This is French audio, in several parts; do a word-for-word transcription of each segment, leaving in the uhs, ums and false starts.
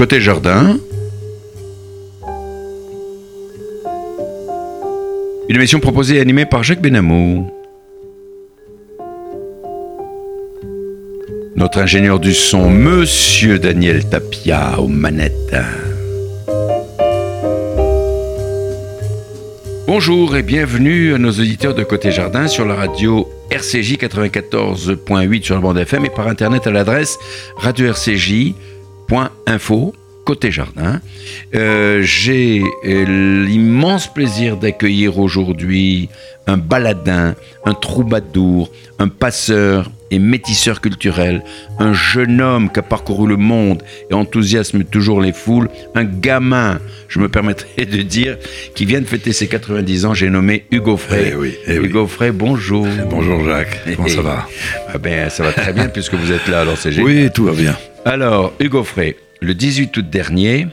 Côté jardin, une émission proposée et animée par Jacques Benhamou. Notre ingénieur du son, Monsieur Daniel Tapia, aux manettes. Bonjour et bienvenue à nos auditeurs de Côté Jardin sur la radio R C J quatre-vingt-quatorze virgule huit sur la bande F M et par internet à l'adresse radio R C J point info Côté Jardin. Euh, j'ai l'immense plaisir d'accueillir aujourd'hui un baladin, un troubadour, un passeur et métisseur culturel, un jeune homme qui a parcouru le monde et enthousiasme toujours les foules, un gamin, je me permettrai de dire, qui vient de fêter ses quatre-vingt-dix ans, j'ai nommé Hugues Aufray. Eh oui, eh Hugues oui. Aufray, bonjour. Bonjour Jacques, comment eh, ça va eh ben, ça va très bien puisque vous êtes là, alors c'est génial. Oui, tout va bien. Alors, Hugues Aufray, le dix-huit août dernier,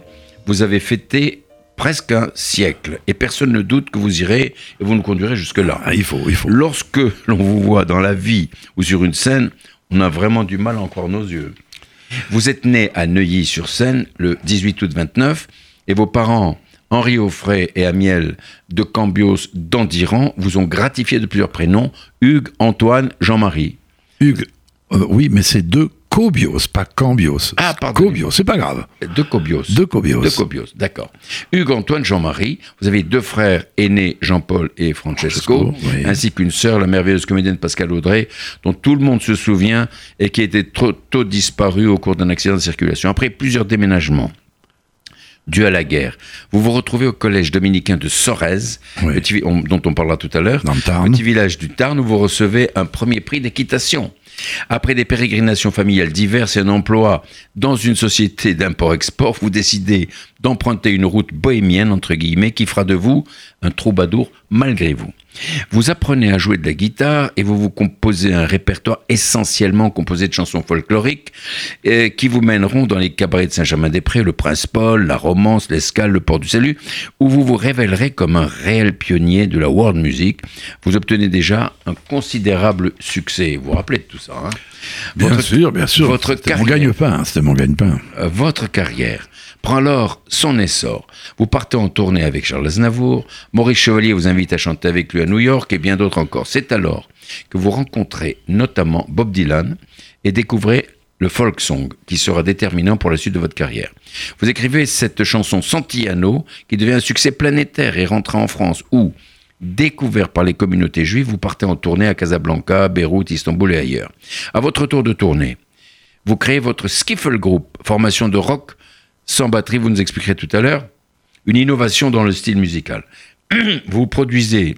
vous avez fêté presque un siècle, et personne ne doute que vous irez et vous nous conduirez jusque-là. Ah, il faut, il faut. Lorsque l'on vous voit dans la vie ou sur une scène, on a vraiment du mal à en croire nos yeux. Vous êtes né à Neuilly-sur-Seine le dix-huit août vingt-neuf, et vos parents, Henri Aufray et Amiel de Cobios d'Andiran, vous ont gratifié de plusieurs prénoms, Hugues, Antoine, Jean-Marie. Hugues, euh, oui, mais c'est deux Cobios, pas Cambios. Ah, pardon. Cobios, c'est pas grave. De Cobios. De Cobios. De Cobios, d'accord. Hugues-Antoine Jean-Marie, vous avez deux frères aînés, Jean-Paul et Francesco, Francesco oui. ainsi qu'une sœur, la merveilleuse comédienne Pascale Audray, dont tout le monde se souvient et qui était trop tôt disparue au cours d'un accident de circulation. Après plusieurs déménagements dus à la guerre, vous vous retrouvez au collège dominicain de Sorèze, oui. petit, on, dont on parlera tout à l'heure, dans le Tarn. Petit village du Tarn où vous recevez un premier prix d'équitation. Après des pérégrinations familiales diverses et un emploi dans une société d'import-export, vous décidez d'emprunter une route bohémienne, entre guillemets, qui fera de vous un troubadour malgré vous. Vous apprenez à jouer de la guitare et vous vous composez un répertoire essentiellement composé de chansons folkloriques euh, qui vous mèneront dans les cabarets de Saint-Germain-des-Prés, le Prince-Paul, la romance, l'Escale, le Port du Salut, où vous vous révélerez comme un réel pionnier de la world music. Vous obtenez déjà un considérable succès. Vous vous rappelez de tout ça, hein ? Bien votre, sûr, bien sûr. Votre carrière, mon gagne-pain, c'était mon gagne-pain. Euh, votre carrière prend alors son essor. Vous partez en tournée avec Charles Aznavour, Maurice Chevalier vous invite à chanter avec lui à New York et bien d'autres encore. C'est alors que vous rencontrez notamment Bob Dylan et découvrez le folk song qui sera déterminant pour la suite de votre carrière. Vous écrivez cette chanson Santiano qui devient un succès planétaire et rentra en France où, découvert par les communautés juives, vous partez en tournée à Casablanca, Beyrouth, Istanbul et ailleurs. À votre tour de tournée, vous créez votre Skiffle Group, formation de rock sans batterie, vous nous expliquerez tout à l'heure, une innovation dans le style musical. Vous produisez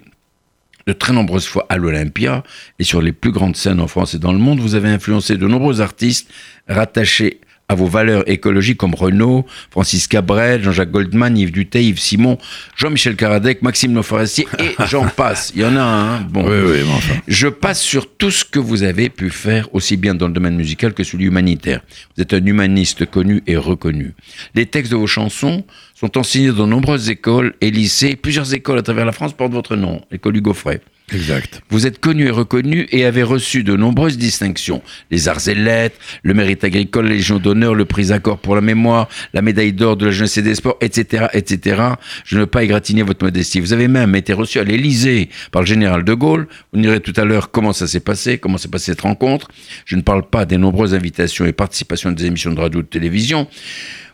de très nombreuses fois à l'Olympia et sur les plus grandes scènes en France et dans le monde. Vous avez influencé de nombreux artistes rattachés à vos valeurs écologiques comme Renaud, Francis Cabrel, Jean-Jacques Goldman, Yves Duteil, Yves Simon, Jean-Michel Karadec, Maxime Leforestier et j'en passe. Il y en a un, hein bon. Oui, oui, bon, enfin. Je passe sur tout ce que vous avez pu faire, aussi bien dans le domaine musical que celui humanitaire. Vous êtes un humaniste connu et reconnu. Les textes de vos chansons sont enseignés dans nombreuses écoles et lycées. Plusieurs écoles à travers la France portent votre nom, l'école Hugues Aufray. Exact. Vous êtes connu et reconnu et avez reçu de nombreuses distinctions. Les arts et lettres, le mérite agricole, la Légion d'honneur, le prix Accor pour la mémoire, la médaille d'or de la jeunesse et des sports, et cetera, et cetera. Je ne veux pas égratigner votre modestie. Vous avez même été reçu à l'Élysée par le général de Gaulle. Vous nous direz tout à l'heure comment ça s'est passé, comment s'est passée cette rencontre. Je ne parle pas des nombreuses invitations et participations à des émissions de radio ou de télévision.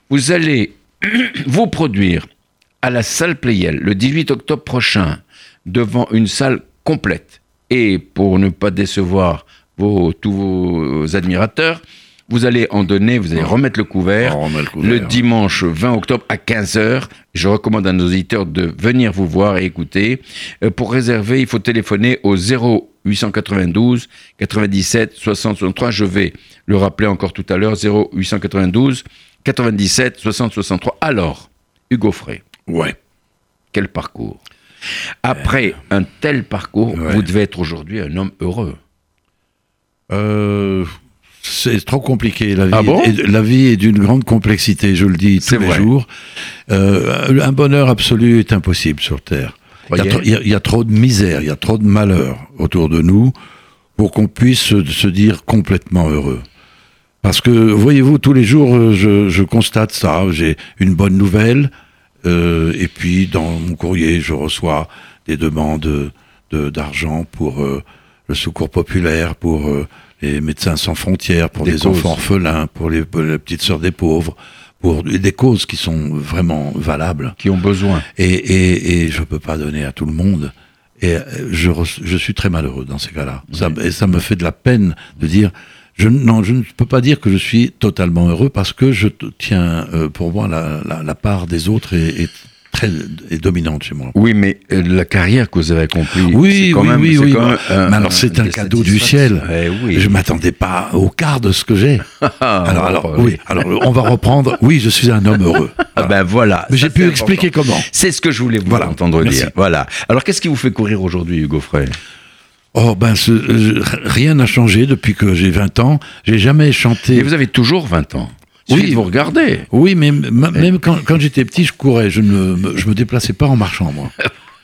Vous allez vous produire à la Salle Pleyel le dix-huit octobre prochain devant une salle complète. Et pour ne pas décevoir vos, tous vos admirateurs, vous allez en donner, vous allez remettre le couvert, remet le, couvert. le dimanche vingt octobre à quinze heures. Je recommande à nos auditeurs de venir vous voir et écouter. Pour réserver, il faut téléphoner au zéro huit cent quatre-vingt-douze quatre-vingt-dix-sept soixante soixante-trois. Je vais le rappeler encore tout à l'heure, zéro huit cent quatre-vingt-douze quatre-vingt-dix-sept soixante soixante-trois. Alors, Hugues Aufray. Ouais. Quel parcours. Après un tel parcours, ouais. vous devez être aujourd'hui un homme heureux. Euh, c'est trop compliqué. La vie, ah bon est, la vie est d'une grande complexité, je le dis tous c'est les vrai. jours. Euh, un bonheur absolu est impossible sur Terre. Il y, a, il, y a, il y a trop de misère, il y a trop de malheur autour de nous pour qu'on puisse se, se dire complètement heureux. Parce que, voyez-vous, tous les jours, je, je constate ça. J'ai une bonne nouvelle, euh, et puis dans mon courrier, je reçois des demandes de, d'argent pour euh, le secours populaire, pour euh, les médecins sans frontières, pour des les causes. Enfants orphelins, pour les, pour les petites sœurs des pauvres, pour des causes qui sont vraiment valables. Qui ont besoin. Et, et, et je peux pas donner à tout le monde. Et je, je suis très malheureux dans ces cas-là. Oui. Ça, et ça me fait de la peine de dire... Je, non, je ne peux pas dire que je suis totalement heureux parce que je tiens, euh, pour moi, la, la, la part des autres est, est très est dominante chez moi. Oui, mais euh, la carrière que vous avez accomplie, oui, c'est quand oui, même, oui, c'est oui. Quand même euh, mais alors c'est un cadeau du ciel. Eh oui. Je m'attendais pas au quart de ce que j'ai. alors, alors, oui. Alors, on va reprendre. Oui, je suis un homme heureux. Voilà. Ben voilà. Mais j'ai pu expliquer comment. C'est ce que je voulais vous voilà. entendre Merci. dire. Voilà. Alors, qu'est-ce qui vous fait courir aujourd'hui, Hugues Aufray ? Oh ben, ce, euh, rien n'a changé depuis que j'ai vingt ans, j'ai jamais chanté... Et vous avez toujours vingt ans. Oui, vous regardez. Oui, mais m- même quand, quand j'étais petit, je courais, je ne me, je me déplaçais pas en marchant, moi.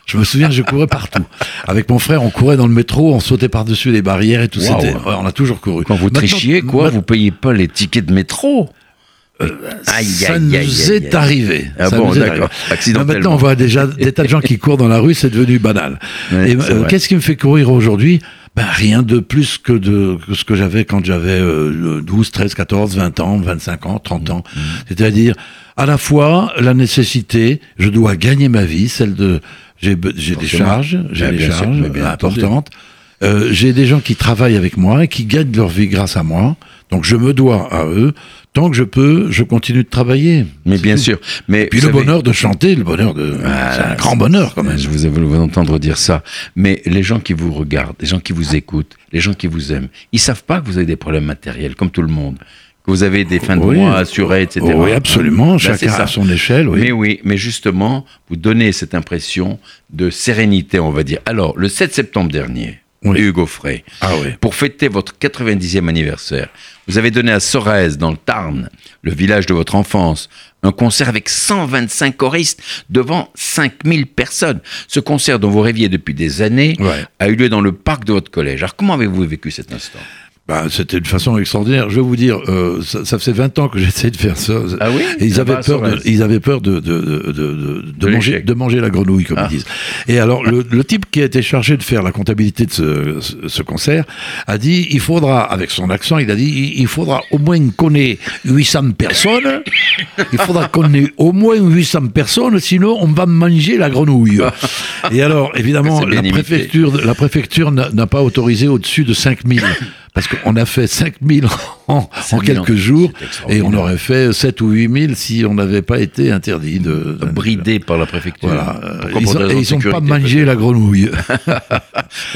Je me souviens, je courais partout. Avec mon frère, on courait dans le métro, on sautait par-dessus les barrières et tout, wow. C'était, on a toujours couru. Quand vous Maintenant, trichiez, quoi, ma... vous payiez pas les tickets de métro. Euh, aïe, ça aïe, nous aïe, est aïe, arrivé. Ah ça bon, d'accord. Accidentellement. Mais maintenant, on voit déjà des tas de gens qui courent dans la rue, c'est devenu banal. Ouais, et euh, qu'est-ce qui me fait courir aujourd'hui ? Ben, rien de plus que, de, que ce que j'avais quand j'avais euh, douze, treize, quatorze, vingt ans, vingt-cinq ans, trente ans. Mmh. C'est-à-dire, à la fois, la nécessité, je dois gagner ma vie, celle de... J'ai, j'ai des charges, j'ai des charges sûr, importantes. Euh, j'ai des gens qui travaillent avec moi et qui gagnent leur vie grâce à moi. Donc, je me dois à eux. Tant que je peux, je continue de travailler. Mais bien sûr. Mais puis le savez... bonheur de chanter, le bonheur de... Ah, c'est un grand bonheur quand même. Je vous ai voulu vous entendre dire ça. Mais les gens qui vous regardent, les gens qui vous écoutent, les gens qui vous aiment, ils ne savent pas que vous avez des problèmes matériels, comme tout le monde. Que vous avez des fins de oui. mois assurées, et cetera. Oui, absolument. Là, chacun à son échelle, oui. Mais oui, mais justement, vous donnez cette impression de sérénité, on va dire. Alors, le sept septembre dernier... Oui. Hugues Aufray, ah oui. pour fêter votre quatre-vingt-dixième anniversaire, vous avez donné à Sorèze, dans le Tarn, le village de votre enfance, un concert avec cent vingt-cinq choristes devant cinq mille personnes. Ce concert dont vous rêviez depuis des années ouais. a eu lieu dans le parc de votre collège. Alors comment avez-vous vécu cet instant ? Bah, c'était une façon extraordinaire. Je vais vous dire, euh, ça, ça faisait vingt ans que j'essayais de faire ça. Ah oui ? Et ils, avaient peur de, ils avaient peur de, de, de, de, de, manger, de manger la grenouille, comme ah. ils disent. Et alors, le, le type qui a été chargé de faire la comptabilité de ce, ce, ce concert a dit, il faudra, avec son accent, il a dit, il faudra au moins qu'on ait huit cents personnes, il faudra qu'on ait au moins huit cents personnes, sinon on va manger la grenouille. Et alors, évidemment, la préfecture, la préfecture n'a, n'a pas autorisé au-dessus de cinq mille. Parce qu'on a fait cinq mille en, en quelques jours, et on aurait fait sept ou huit mille si on n'avait pas été interdit de... Bridé de... par la préfecture. Voilà. Et ils n'ont pas mangé la grenouille.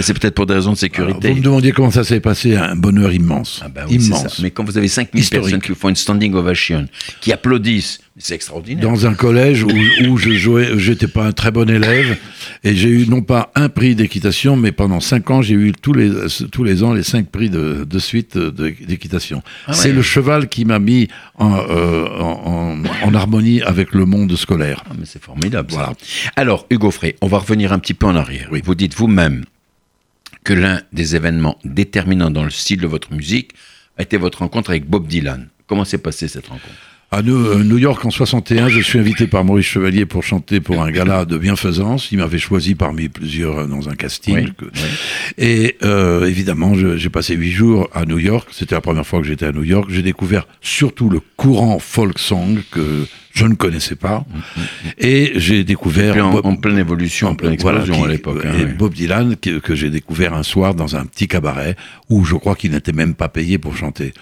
C'est peut-être pour des raisons de sécurité. Alors, vous me demandiez comment ça s'est passé, un bonheur immense. Ah bah oui, immense. Mais quand vous avez cinq mille personnes qui font une standing ovation, qui applaudissent, c'est extraordinaire. Dans un collège où, où je jouais, j'étais pas un très bon élève, et j'ai eu non pas un prix d'équitation, mais pendant cinq ans, j'ai eu tous les, tous les ans les cinq prix de, de suite de, d'équitation. Ah ouais. C'est le cheval qui m'a mis en, euh, en, en, en harmonie avec le monde scolaire. Ah, mais c'est formidable, voilà. Ça. Alors, Hugues Aufray, on va revenir un petit peu en arrière. Oui. Vous dites vous-même que l'un des événements déterminants dans le style de votre musique a été votre rencontre avec Bob Dylan. Comment s'est passée cette rencontre ? À New York en soixante et un, je suis invité par Maurice Chevalier pour chanter pour un gala de bienfaisance. Il m'avait choisi parmi plusieurs dans un casting. Oui, que... oui. Et euh, évidemment, je, j'ai passé huit jours à New York. C'était la première fois que j'étais à New York. J'ai découvert surtout le courant folk song que je ne connaissais pas. Et j'ai découvert... Et en, Bob... en pleine évolution, en pleine explosion voilà, qui, à l'époque. Hein, et oui. Bob Dylan, que, que j'ai découvert un soir dans un petit cabaret où je crois qu'il n'était même pas payé pour chanter.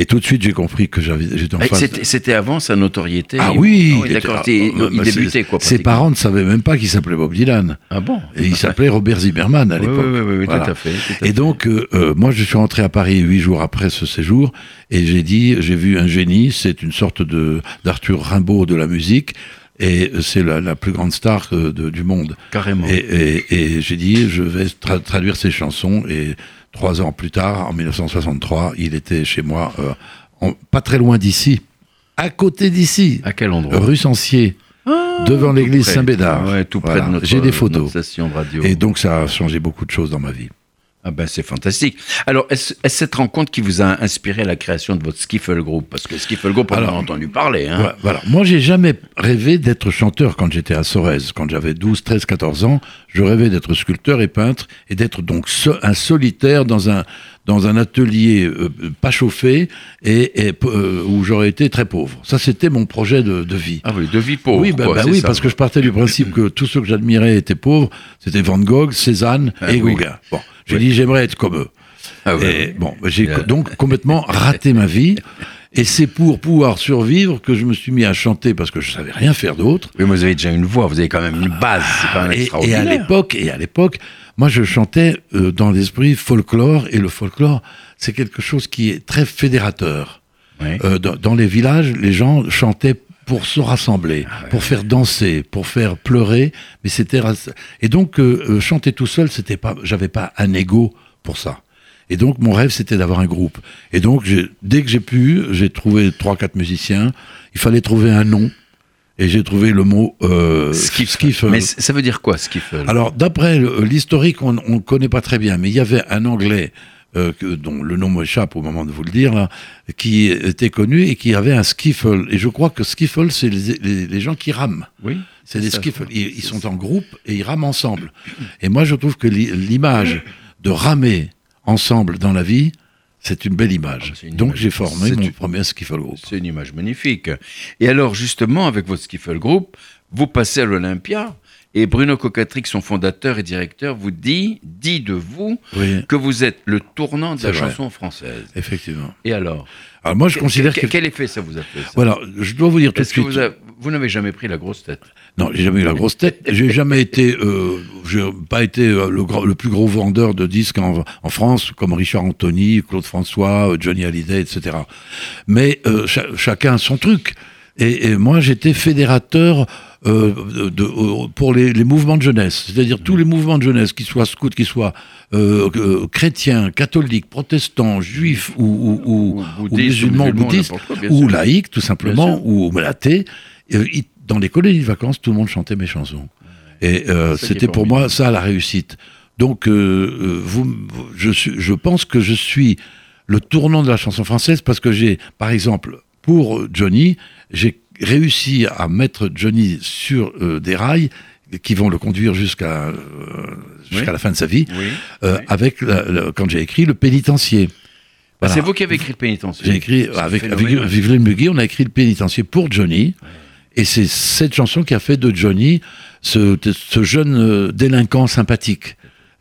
Et tout de suite, j'ai compris que j'avais, j'étais en face... C'était, c'était avant sa notoriété. Ah il, oui non, il, d'accord, était, ah, il débutait, quoi. Ses parents ne savaient même pas qu'il s'appelait Bob Dylan. Ah bon ? Et il s'appelait Robert Zimmerman à l'époque. Oui, oui, oui, oui voilà. tout à fait. Tout à et donc, euh, euh, moi, je suis rentré à Paris huit jours après ce séjour, et j'ai dit, j'ai vu un génie, c'est une sorte de, d'Arthur Rimbaud de la musique, et c'est la, la plus grande star de, de, du monde. Carrément. Et, et, et j'ai dit, je vais tra- traduire ses chansons, et... Trois ans plus tard, en dix-neuf cent soixante-trois, il était chez moi, euh, en, pas très loin d'ici, à côté d'ici. À quel endroit ? Rue Censier, ah, devant l'église près. Saint-Bédard. Ouais, tout voilà. près de notre, J'ai des photos. Notre station de radio. Et donc ça a changé beaucoup de choses dans ma vie. Ah ben c'est fantastique. Alors, est-ce, est-ce cette rencontre qui vous a inspiré à la création de votre Skiffle Group? Parce que Skiffle Group, on en a entendu parler. Hein. Ouais, voilà. Moi, j'ai jamais rêvé d'être chanteur quand j'étais à Sorèze. Quand j'avais douze, treize, quatorze ans, je rêvais d'être sculpteur et peintre et d'être donc so- un solitaire dans un, dans un atelier euh, pas chauffé et, et euh, où j'aurais été très pauvre. Ça, c'était mon projet de, de vie. Ah oui, de vie pauvre. Oui, ben, quoi, ben, oui parce que je partais du principe que tous ceux que j'admirais étaient pauvres. C'était Van Gogh, Cézanne ah, et oui. Gauguin. Bon. J'ai ouais. dit, j'aimerais être comme eux. Ah ouais. Et bon, j'ai yeah. donc complètement raté ma vie. Et c'est pour pouvoir survivre que je me suis mis à chanter parce que je ne savais rien faire d'autre. Oui, mais vous avez déjà une voix, vous avez quand même une base. C'est quand même et, extraordinaire. Et à l'époque, et à l'époque, moi, je chantais euh, dans l'esprit folklore. Et le folklore, c'est quelque chose qui est très fédérateur. Ouais. Euh, dans, dans les villages, les gens chantaient pour se rassembler, ah ouais. pour faire danser, pour faire pleurer, mais c'était et donc euh, chanter tout seul, c'était pas, j'avais pas un ego pour ça. Et donc mon rêve, c'était d'avoir un groupe. Et donc j'ai, dès que j'ai pu, j'ai trouvé trois quatre musiciens. Il fallait trouver un nom et j'ai trouvé le mot euh, skiffle. skiffle. Mais ça veut dire quoi, skiffle? Alors d'après l'historique, on ne connaît pas très bien, mais il y avait un Anglais. Euh, que, dont le nom m'échappe au moment de vous le dire là, qui était connu et qui avait un skiffle. Et je crois que skiffle, c'est les, les, les gens qui rament. Oui. C'est, c'est des skiffles. Ils, ils sont en groupe et ils rament ensemble. Et moi, je trouve que li, l'image de ramer ensemble dans la vie, c'est une belle image. Ah, une Donc, image, j'ai formé mon une, premier skiffle group. C'est une image magnifique. Et alors, justement, avec votre skiffle group, vous passez à l'Olympia. Et Bruno Cocatrix, son fondateur et directeur, vous dit, dit de vous oui. que vous êtes le tournant de c'est la vrai. chanson française. Effectivement. Et alors, alors moi, je que, considère que, que... Quel effet ça vous a fait ça? Voilà, je dois vous dire Est-ce tout de suite... Vous, a... vous n'avez jamais pris la grosse tête? Non, j'ai jamais eu la grosse tête. J'ai jamais été... Euh, j'ai pas été euh, le, gros, le plus gros vendeur de disques en, en France, comme Richard Anthony, Claude François, Johnny Hallyday, et cetera. Mais euh, ch- chacun son truc. Et, et moi, j'étais fédérateur... Euh, de, de, pour les, les mouvements de jeunesse, c'est-à-dire mmh. tous les mouvements de jeunesse, qu'ils soient scouts, qu'ils soient euh, euh, chrétiens, catholiques, protestants, juifs ou, ou, ou, ou, ou musulmans, bouddhistes, ou laïcs tout simplement, ou athées, euh, dans les colonies de vacances, tout le monde chantait mes chansons. Ouais, et euh, c'était pour formidable. moi ça la réussite. Donc, euh, vous, je, suis, je pense que je suis le tournant de la chanson française parce que j'ai, par exemple, pour Johnny, j'ai réussi à mettre Johnny sur euh, des rails qui vont le conduire jusqu'à, euh, jusqu'à oui. la fin de sa vie, oui. Euh, oui. avec, la, la, quand j'ai écrit, le Pénitencier. Voilà. C'est vous qui avez écrit le Pénitencier? J'ai écrit, c'est avec Vivienne Muguet, on a écrit le Pénitencier pour Johnny, oui. et c'est cette chanson qui a fait de Johnny ce, ce jeune délinquant sympathique.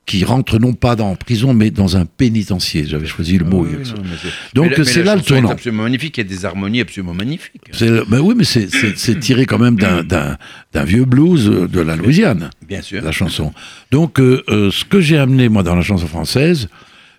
Qui rentre non pas dans prison, mais dans un pénitencier. J'avais choisi le mot. Ah oui, non, c'est... Donc mais la, c'est mais là le tournant. C'est absolument magnifique, il y a des harmonies absolument magnifiques. C'est le... ben oui, mais c'est, c'est, c'est tiré quand même d'un, d'un, d'un vieux blues de la Louisiane, bien sûr. La chanson. Donc euh, euh, ce que j'ai amené moi dans la chanson française,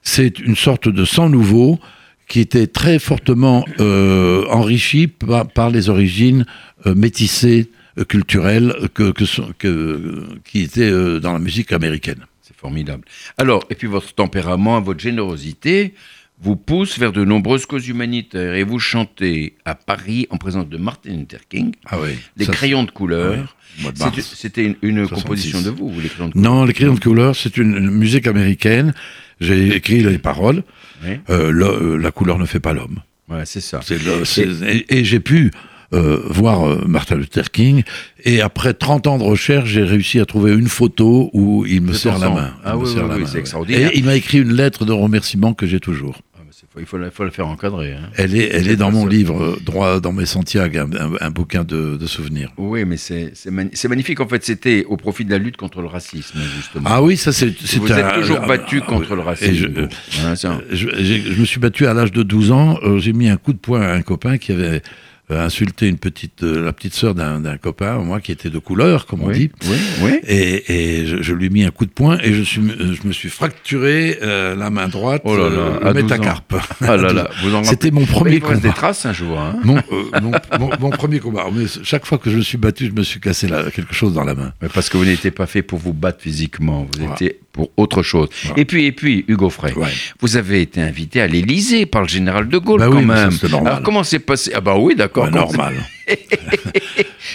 c'est une sorte de sang nouveau qui était très fortement euh, enrichi par, par les origines euh, métissées, euh, culturelles, que, que, que, qui étaient euh, dans la musique américaine. Formidable. Alors, et puis votre tempérament, votre générosité vous pousse vers de nombreuses causes humanitaires et vous chantez à Paris en présence de Martin Luther King, ah oui, les ça, Crayons de couleur. Oui, c'était, c'était une, une composition de vous, les Crayons de couleur? Non, les Crayons de couleur, c'est une, une musique américaine. J'ai écrit les paroles. Oui. Euh, le, euh, la couleur ne fait pas l'homme. Ouais, c'est ça. C'est le, c'est, et, et j'ai pu Euh, voir euh, Martin Luther King, et après trente ans de recherche, j'ai réussi à trouver une photo où il me serre la main. Ah oui, oui, oui, c'est extraordinaire. Et il m'a écrit une lettre de remerciement que j'ai toujours. Ah, mais c'est, il, faut, il faut la faire encadrer. Hein. Elle est, elle est dans mon livre, euh, Droit dans mes Santiago, un, un, un bouquin de, de souvenirs. Oui, mais c'est, c'est, mani- c'est magnifique. En fait, c'était au profit de la lutte contre le racisme, justement. Ah oui, ça c'est... c'est vous un, êtes toujours euh, battu ah, contre oui. le racisme. Je, bon. euh, voilà, je, je, je me suis battu à l'âge de douze ans, euh, j'ai mis un coup de poing à un copain qui avait... insulter une petite, euh, la petite sœur d'un, d'un copain, moi, qui était de couleur, comme oui, on dit. Oui, oui. Et, et je, je lui ai mis un coup de poing et je, suis, je me suis fracturé euh, la main droite, oh là là, euh, le métacarpe. Ah là là, vous en C'était mon premier combat. Il vous reste des traces un jour. Hein. Mon, euh, mon, mon, mon premier combat. Mais chaque fois que je me suis battu, je me suis cassé la, quelque chose dans la main. Mais parce que vous n'étiez pas fait pour vous battre physiquement. Vous voilà. étiez pour autre chose. Voilà. Et puis, et puis Hugues Aufray, ouais. vous avez été invité à l'Élysée par le général de Gaulle, bah quand oui, même. Ça, c'est normal. Alors, comment c'est passé? Ah bah oui, d'accord. Ouais, normal.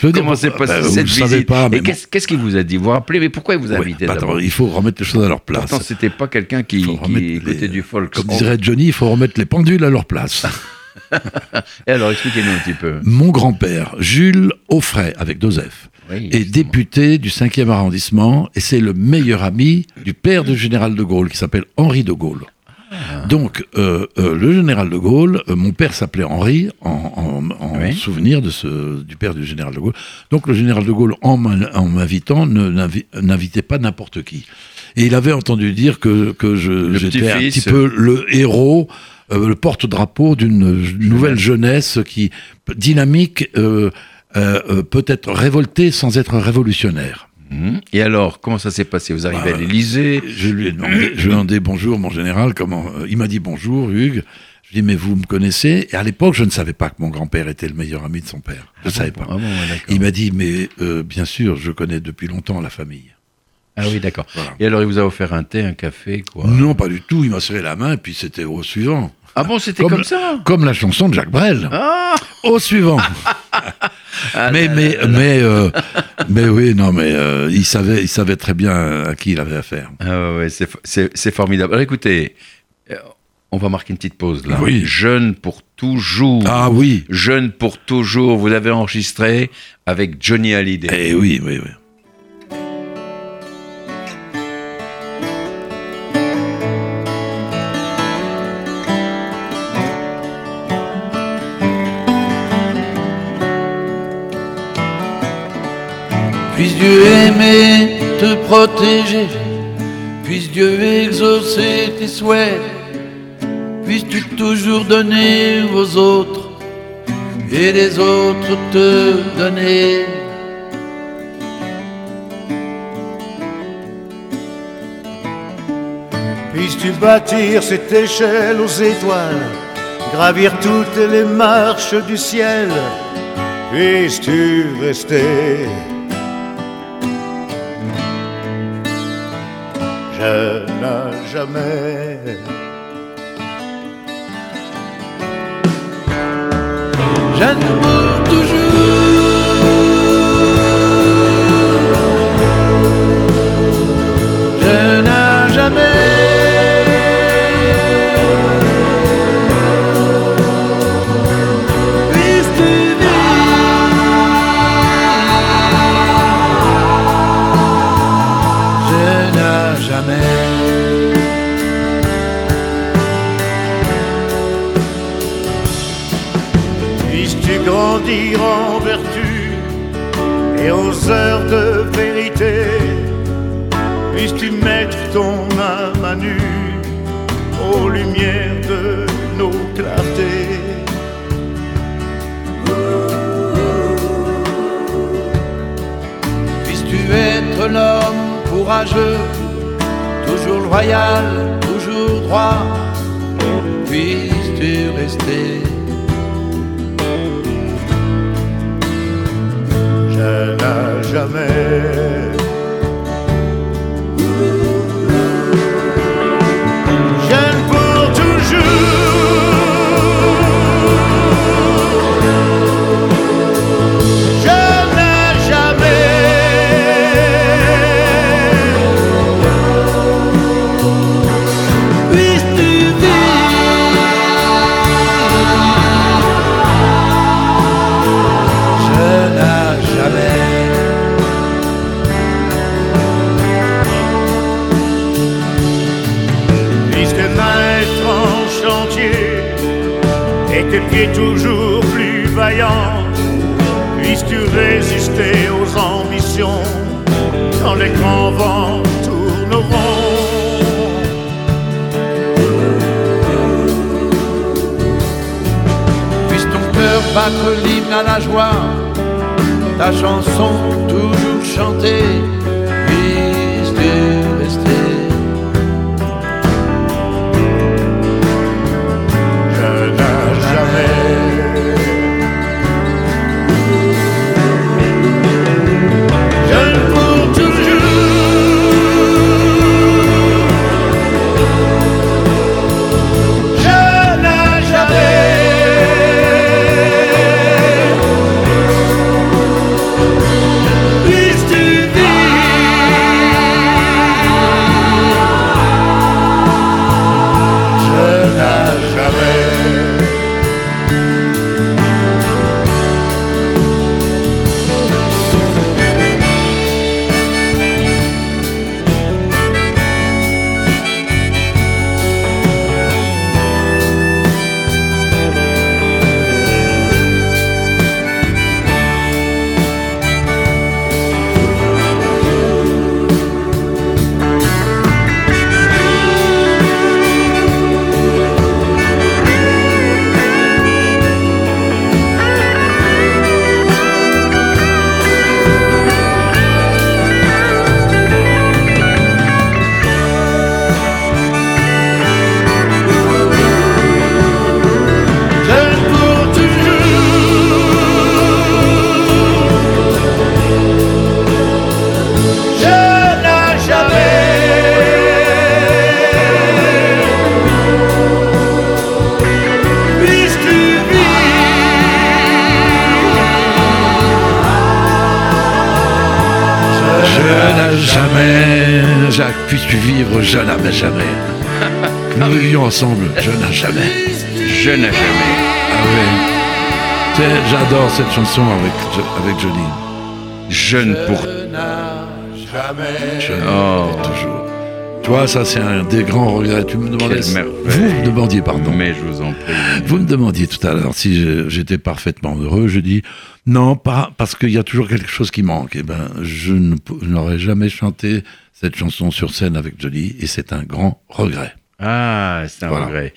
Comment s'est passée bah, cette visite pas, et qu'est-ce, qu'est-ce qu'il vous a dit? Vous vous rappelez? Mais pourquoi il vous a ouais, invité bah, d'abord? Il faut remettre les choses à leur place. Pourtant, c'était pas quelqu'un qui, qui écoutait les... du folk. Comme dirait Johnny, il faut remettre les pendules à leur place. Et alors, expliquez-nous un petit peu. Mon grand-père, Jules Aufray, avec deux F, oui, est député du cinquième arrondissement et c'est le meilleur ami du père du général de Gaulle, qui s'appelle Henri de Gaulle. Ah. Donc, euh, euh, le général de Gaulle, euh, mon père s'appelait Henri, en, en, en oui. souvenir de ce, du père du général de Gaulle. Donc, le général de Gaulle, en m'invitant, ne, n'invi, n'invitait pas n'importe qui. Et il avait entendu dire que, que je, j'étais un petit peu le héros, euh, le porte-drapeau d'une Jeunesse. nouvelle jeunesse qui, dynamique, euh, euh, peut être révoltée sans être révolutionnaire. Et alors, comment ça s'est passé? Vous arrivez bah, à l'Élysée. Je lui ai demandé, je lui ai dit bonjour, mon général. Comment euh, il m'a dit bonjour, Hugues. Je lui ai dit mais vous me connaissez? Et à l'époque, je ne savais pas que mon grand-père était le meilleur ami de son père. Je ne ah savais bon, pas. Ah bon, ouais, il m'a dit mais euh, bien sûr, je connais depuis longtemps la famille. Ah oui, d'accord. Voilà. Et alors, il vous a offert un thé, un café, quoi? Non, pas du tout. Il m'a serré la main et puis c'était au suivant. Ah bon, c'était comme, comme ça? Comme la chanson de Jacques Brel. Ah au suivant. Ah mais là, mais là, là, là. mais euh, mais oui non mais euh, il savait il savait très bien à qui il avait affaire. Ah ouais, c'est c'est c'est formidable. Alors écoutez, on va marquer une petite pause là. Oui. Jeune pour toujours. Ah oui. Jeune pour toujours. Vous l'avez enregistré avec Johnny Hallyday. Eh oui oui oui. Puisse Dieu aimer, te protéger, puisse Dieu exaucer tes souhaits, puisses-tu toujours donner aux autres et les autres te donner. Puisses-tu bâtir cette échelle aux étoiles, gravir toutes les marches du ciel, puisses-tu rester jeune à jamais. Jeune pour toujours, jeune à jamais. Grandir en vertu et aux heures de vérité, puisses-tu mettre ton âme à nu aux lumières de nos clartés. Puisses-tu être l'homme courageux, toujours loyal, toujours droit, puisses-tu rester jeune à jamais. Jeune pour toujours, jeune à jamais. Puisses-tu vivre jeune à jamais. Tes pieds toujours plus vaillants, puisses-tu résister aux ambitions quand les grands vents tourneront. Puisse ton cœur battre l'hymne à la joie, ta chanson toujours chantée, puisse-tu rester. pu vivre jeune à jamais. Nous vivions ensemble, jeune à jamais. Jeune à jamais. Ah ouais. Tu sais, j'adore cette chanson avec, avec Johnny. Jeune pour... jamais. Jeune oh. pour toujours. Tu vois, ça c'est un des grands regrets. Tu me demandais... Vous me demandiez, pardon. Mais je vous en prie. Vous me demandiez tout à l'heure si j'étais parfaitement heureux. Je dis non, pas parce qu'il y a toujours quelque chose qui manque. Eh ben, je n'aurais jamais chanté cette chanson sur scène avec Johnny et c'est un grand regret. Ah, c'est un voilà. regret.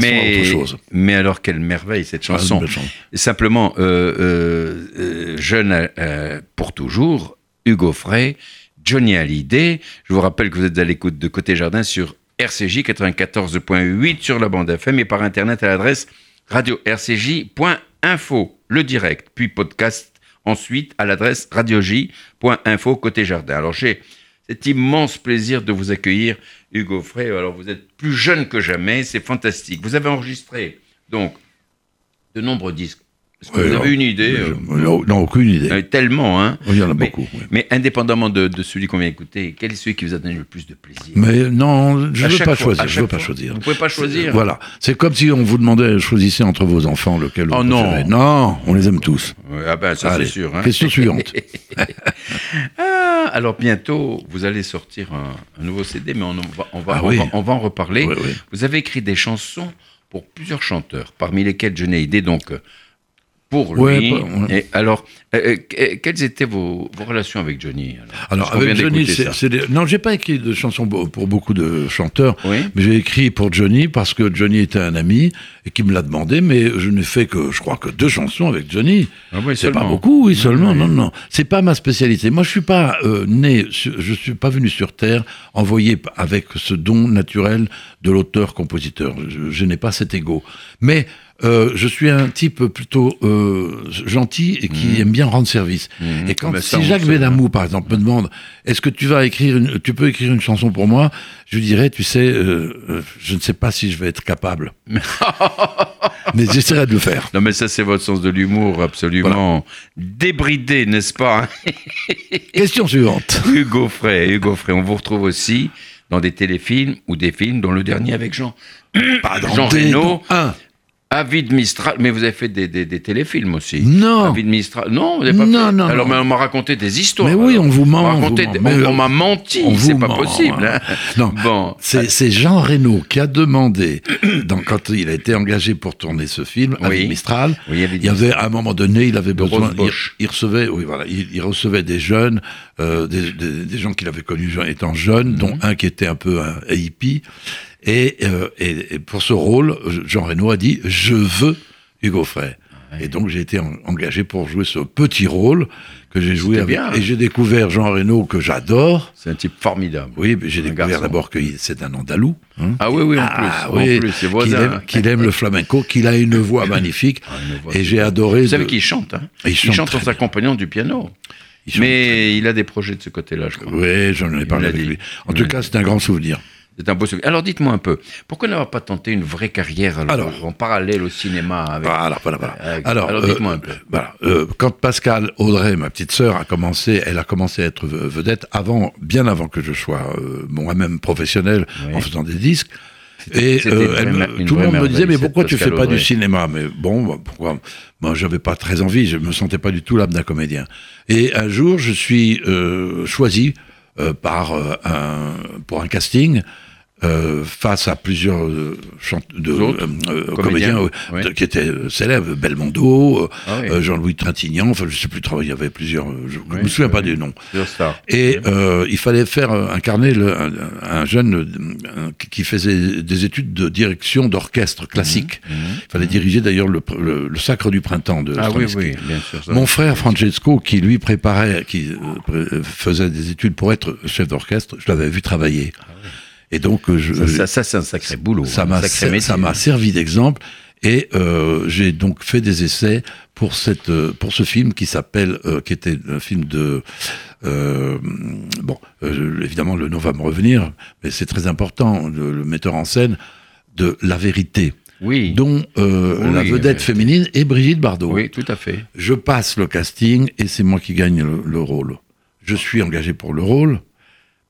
Mais, mais alors, quelle merveille cette chanson. Ah, chanson. Simplement, euh, euh, euh, jeune à, euh, pour toujours, Hugues Aufray, Johnny Hallyday. Je vous rappelle que vous êtes à l'écoute de Côté Jardin sur R C J quatre-vingt-quatorze virgule huit sur la bande F M et par internet à l'adresse radio r c j point info, le direct, puis podcast ensuite à l'adresse radio j point info Côté Jardin. Alors, j'ai cet immense plaisir de vous accueillir, Hugues Aufray. Alors, vous êtes plus jeune que jamais, c'est fantastique. Vous avez enregistré, donc, de nombreux disques. Est-ce que oui, vous non, avez une idée je, euh, non, non, aucune idée. Euh, tellement, hein. Il y en a mais, beaucoup. Oui. Mais indépendamment de, de celui qu'on vient écouter, quel est celui qui vous a donné le plus de plaisir ? Mais non, je ne veux pas fois, choisir. Je veux fois, pas choisir. Vous ne pouvez pas choisir. C'est, voilà. C'est comme si on vous demandait, choisissez entre vos enfants lequel oh, vous non. préférez. Non, on les aime tous. Ah ben, ça Allez, c'est sûr. Hein. Question suivante. Ah, alors bientôt, vous allez sortir un, un nouveau C D, mais on va, on va, ah, on oui. va, on va en reparler. Oui, oui. Vous avez écrit des chansons pour plusieurs chanteurs, parmi lesquels Johnny Hallyday, donc... Pour lui. Ouais, bah, ouais. Et alors, euh, euh, quelles étaient vos, vos relations avec Johnny ? Alors, alors avec Johnny, c'est, c'est des... non, j'ai pas écrit de chansons pour beaucoup de chanteurs, oui. mais j'ai écrit pour Johnny parce que Johnny était un ami et qui me l'a demandé. Mais je n'ai fait que, je crois que deux chansons avec Johnny. Ah oui, c'est seulement. Pas beaucoup, oui, seulement. Oui. Non, non, c'est pas ma spécialité. Moi, je suis pas euh, né, je suis pas venu sur terre envoyé avec ce don naturel de l'auteur-compositeur. Je, je n'ai pas cet ego, mais Euh, je suis un type plutôt euh, gentil et qui mmh. aime bien rendre service. Mmh. Et quand bah, si Jacques Benhamou, par exemple, me demande est-ce que tu vas écrire, une, tu peux écrire une chanson pour moi, je lui dirais, tu sais, euh, je ne sais pas si je vais être capable, mais j'essaierai de le faire. Non, mais ça c'est votre sens de l'humour absolument voilà. débridé, n'est-ce pas ? Question suivante. Hugues Aufray, Hugues Aufray, on vous retrouve aussi dans des téléfilms ou des films, dont le dernier avec Jean, Pardon, Jean Reno. un Avid Mistral, mais vous avez fait des, des, des téléfilms aussi. Non. Avid Mistral, non, vous n'avez pas non, fait. Non, alors, non. mais on m'a raconté des histoires. Mais oui, alors. on vous ment. On, vous des... ment. on, on m'a menti, on c'est pas ment, possible. Hein. Non, bon. c'est, c'est Jean Reno qui a demandé, dans, quand il a été engagé pour tourner ce film, Avid oui. Mistral, oui, Avid il y avait, à un moment donné, il avait de besoin, il, il, recevait, oui, voilà, il, il recevait des jeunes, euh, des, des, des gens qu'il avait connus étant jeunes, mm-hmm. dont un qui était un peu un hippie. Et, euh, et, et pour ce rôle, Jean Reno a dit « Je veux Hugues Aufray ». Et donc j'ai été en, engagé pour jouer ce petit rôle que j'ai joué avec, bien, hein. et j'ai découvert Jean Reno que j'adore. C'est un type formidable. Oui, mais j'ai un découvert garçon. D'abord que c'est un Andalou. Hein, ah oui, oui, en ah, plus, oui, en plus, c'est voisin. Qu'il aime, qu'il aime le flamenco, qu'il a une voix magnifique, ah, une voix et j'ai adoré. Vous savez de... qu'il chante, hein. Il, il chante, chante en s'accompagnant du piano. Mais très... il a des projets de ce côté-là, je crois. Oui, j'en ai parlé avec lui. En tout cas, c'est un grand souvenir. C'est un beau souvenir. Alors, dites-moi un peu, pourquoi n'avoir pas tenté une vraie carrière alors, alors, en parallèle au cinéma avec, voilà, voilà, voilà. Avec, alors, alors, dites-moi euh, un peu. Voilà, euh, quand Pascale Audray, ma petite sœur, a commencé, elle a commencé à être vedette avant, bien avant que je sois euh, moi-même professionnel oui. en faisant des disques. C'était, et c'était euh, elle me, tout le monde me disait mais pourquoi tu fais pas Audray. Du cinéma mais bon bah, pourquoi moi j'avais pas très envie je me sentais pas du tout l'âme d'un comédien et un jour je suis euh, choisi euh, par euh, un pour un casting Euh, face à plusieurs euh, chante- de, autres, euh, comédiens, comédiens euh, oui. de, qui étaient euh, célèbres, Belmondo, euh, ah oui. euh, Jean-Louis Trintignant, enfin je sais plus, il y avait plusieurs, je, oui, je me souviens oui. pas des noms. Et euh, il fallait faire euh, incarner le, un, un jeune euh, qui faisait des études de direction d'orchestre classique. Mmh, mmh, il fallait mmh. diriger d'ailleurs le, le, le Sacre du Printemps de ah, Stravinsky. Oui, oui, bien sûr, ça Mon frère Francesco, qui lui préparait, qui euh, faisait des études pour être chef d'orchestre, je l'avais vu travailler. Ah, oui. Et donc, je, ça, ça, ça, c'est un sacré boulot. Ça, m'a, sacré ça m'a servi d'exemple. Et euh, j'ai donc fait des essais pour, cette, pour ce film qui s'appelle, euh, qui était un film de... Euh, bon, euh, évidemment, le nom va me revenir, mais c'est très important, le, le metteur en scène, de La Vérité. Oui. Dont euh, oui, la vedette oui. féminine est Brigitte Bardot. Oui, tout à fait. Je passe le casting et c'est moi qui gagne le, le rôle. Je suis engagé pour le rôle.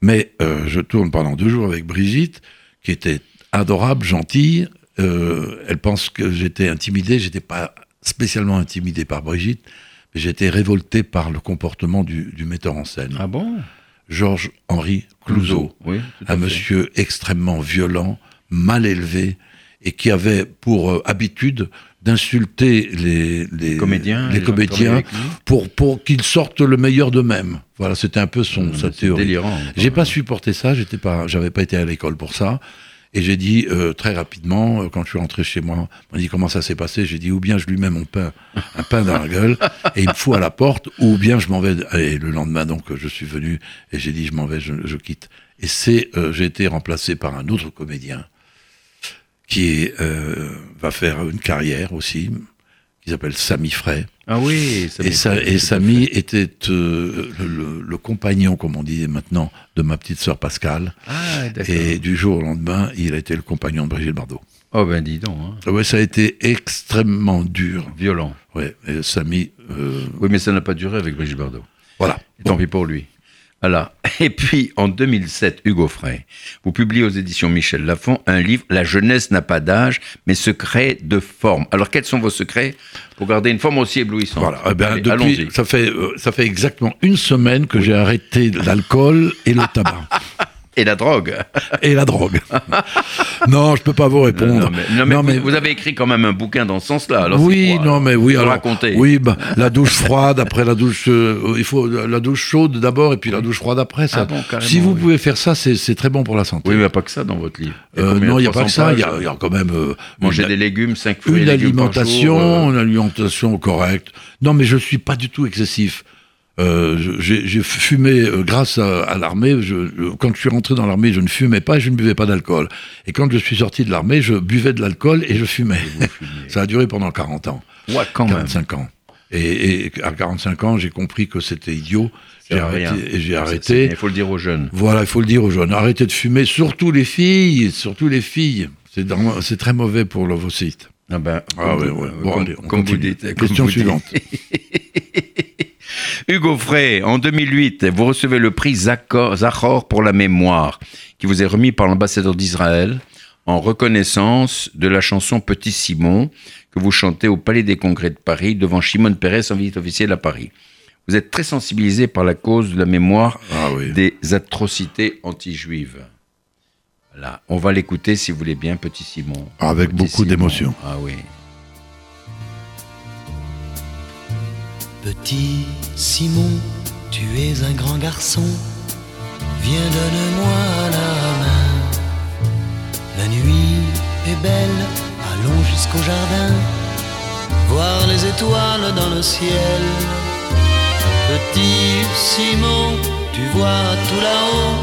Mais euh, je tourne pendant deux jours avec Brigitte, qui était adorable, gentille. Euh, elle pense que j'étais intimidé. J'étais pas spécialement intimidé par Brigitte, mais j'étais révolté par le comportement du, du metteur en scène. Ah bon ? Georges-Henri Clouzot, oui, un monsieur extrêmement violent, mal élevé, et qui avait pour euh, habitude d'insulter les, les comédiens, les les comédiens pour, pour qu'ils sortent le meilleur d'eux-mêmes. Voilà, c'était un peu son, ah, sa théorie. Délirant. J'ai pas supporté ça, j'étais pas, j'avais pas été à l'école pour ça, et j'ai dit euh, très rapidement, euh, quand je suis rentré chez moi, on m'a dit comment ça s'est passé, j'ai dit ou bien je lui mets mon pain, un pain dans la gueule, et il me fout à la porte, ou bien je m'en vais, et le lendemain donc je suis venu, et j'ai dit je m'en vais, je, je quitte. Et c'est, euh, j'ai été remplacé par un autre comédien, qui euh, va faire une carrière aussi, qui s'appelle Samy Frey. Ah oui, Samy. Et, Sa- et Samy était euh, le, le, le compagnon, comme on dit maintenant, de ma petite sœur Pascale. Ah, d'accord. Et du jour au lendemain, il a été le compagnon de Brigitte Bardot. Oh ben dis donc. Hein. Ouais, ça a été extrêmement dur. Violent. Ouais, et Samy... Euh... Oui, mais ça n'a pas duré avec Brigitte Bardot. Voilà. Bon. Tant pis pour lui. Voilà. Et puis, en deux mille sept, Hugues Aufray, vous publiez aux éditions Michel Lafon un livre « La jeunesse n'a pas d'âge, mais secrets de forme ». Alors, quels sont vos secrets pour garder une forme aussi éblouissante ? Voilà. Eh ben, allez, depuis, allons-y. Ça fait, euh, ça fait exactement une semaine que oui. j'ai arrêté l'alcool et le tabac. Et la drogue. Et la drogue. Non, je peux pas vous répondre. Non, non, mais, non, mais, non vous, mais vous avez écrit quand même un bouquin dans ce sens-là. Alors oui, c'est quoi, non alors, mais oui. Alors raconter. Oui, bah, la douche froide après la douche, euh, il faut la douche chaude d'abord et puis la douche froide après. Ça. Ah bon, si vous oui. pouvez faire ça, c'est, c'est très bon pour la santé. Oui, mais il n'y a pas que ça dans votre livre. Euh, non, il n'y a pas que ça. Il y, y a quand même euh, manger une, des légumes, cinq fruits, une alimentation, par jour, euh... une alimentation correcte. Non, mais je suis pas du tout excessif. Euh, j'ai, j'ai fumé euh, grâce à, à l'armée. Je, je, quand je suis rentré dans l'armée, je ne fumais pas et je ne buvais pas d'alcool. Et quand je suis sorti de l'armée, je buvais de l'alcool et je fumais. Ça a duré pendant quarante ans. Ouais, quand quarante-cinq même. Ans. Et, et à quarante-cinq ans, j'ai compris que c'était idiot. J'ai arrêté, et j'ai arrêté. Il faut le dire aux jeunes. Voilà, il faut le dire aux jeunes. Arrêtez de fumer, surtout les filles, surtout les filles. C'est, dans, c'est très mauvais pour l'ovocyte. Ah ben, ah oui, oui. Bon, allez, on continue. Question suivante. Hugues Aufray, en deux mille huit, vous recevez le prix Zachor pour la mémoire, qui vous est remis par l'ambassadeur d'Israël en reconnaissance de la chanson Petit Simon, que vous chantez au Palais des Congrès de Paris, devant Shimon Peres en visite officielle à Paris. Vous êtes très sensibilisé par la cause de la mémoire ah oui. des atrocités anti-juives. Voilà. On va l'écouter, si vous voulez bien, Petit Simon. Avec Petit beaucoup Simon. D'émotion. Ah oui. Petit Simon, tu es un grand garçon, viens donne-moi la main. La nuit est belle, allons jusqu'au jardin, voir les étoiles dans le ciel. Petit Simon, tu vois tout là-haut,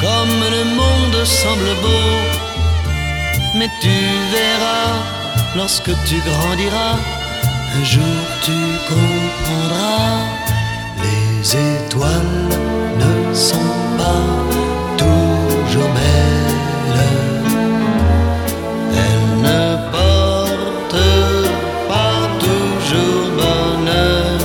comme le monde semble beau. Mais tu verras, lorsque tu grandiras, un jour tu comprendras, les étoiles ne sont pas toujours belles. Elles ne portent pas toujours bonheur.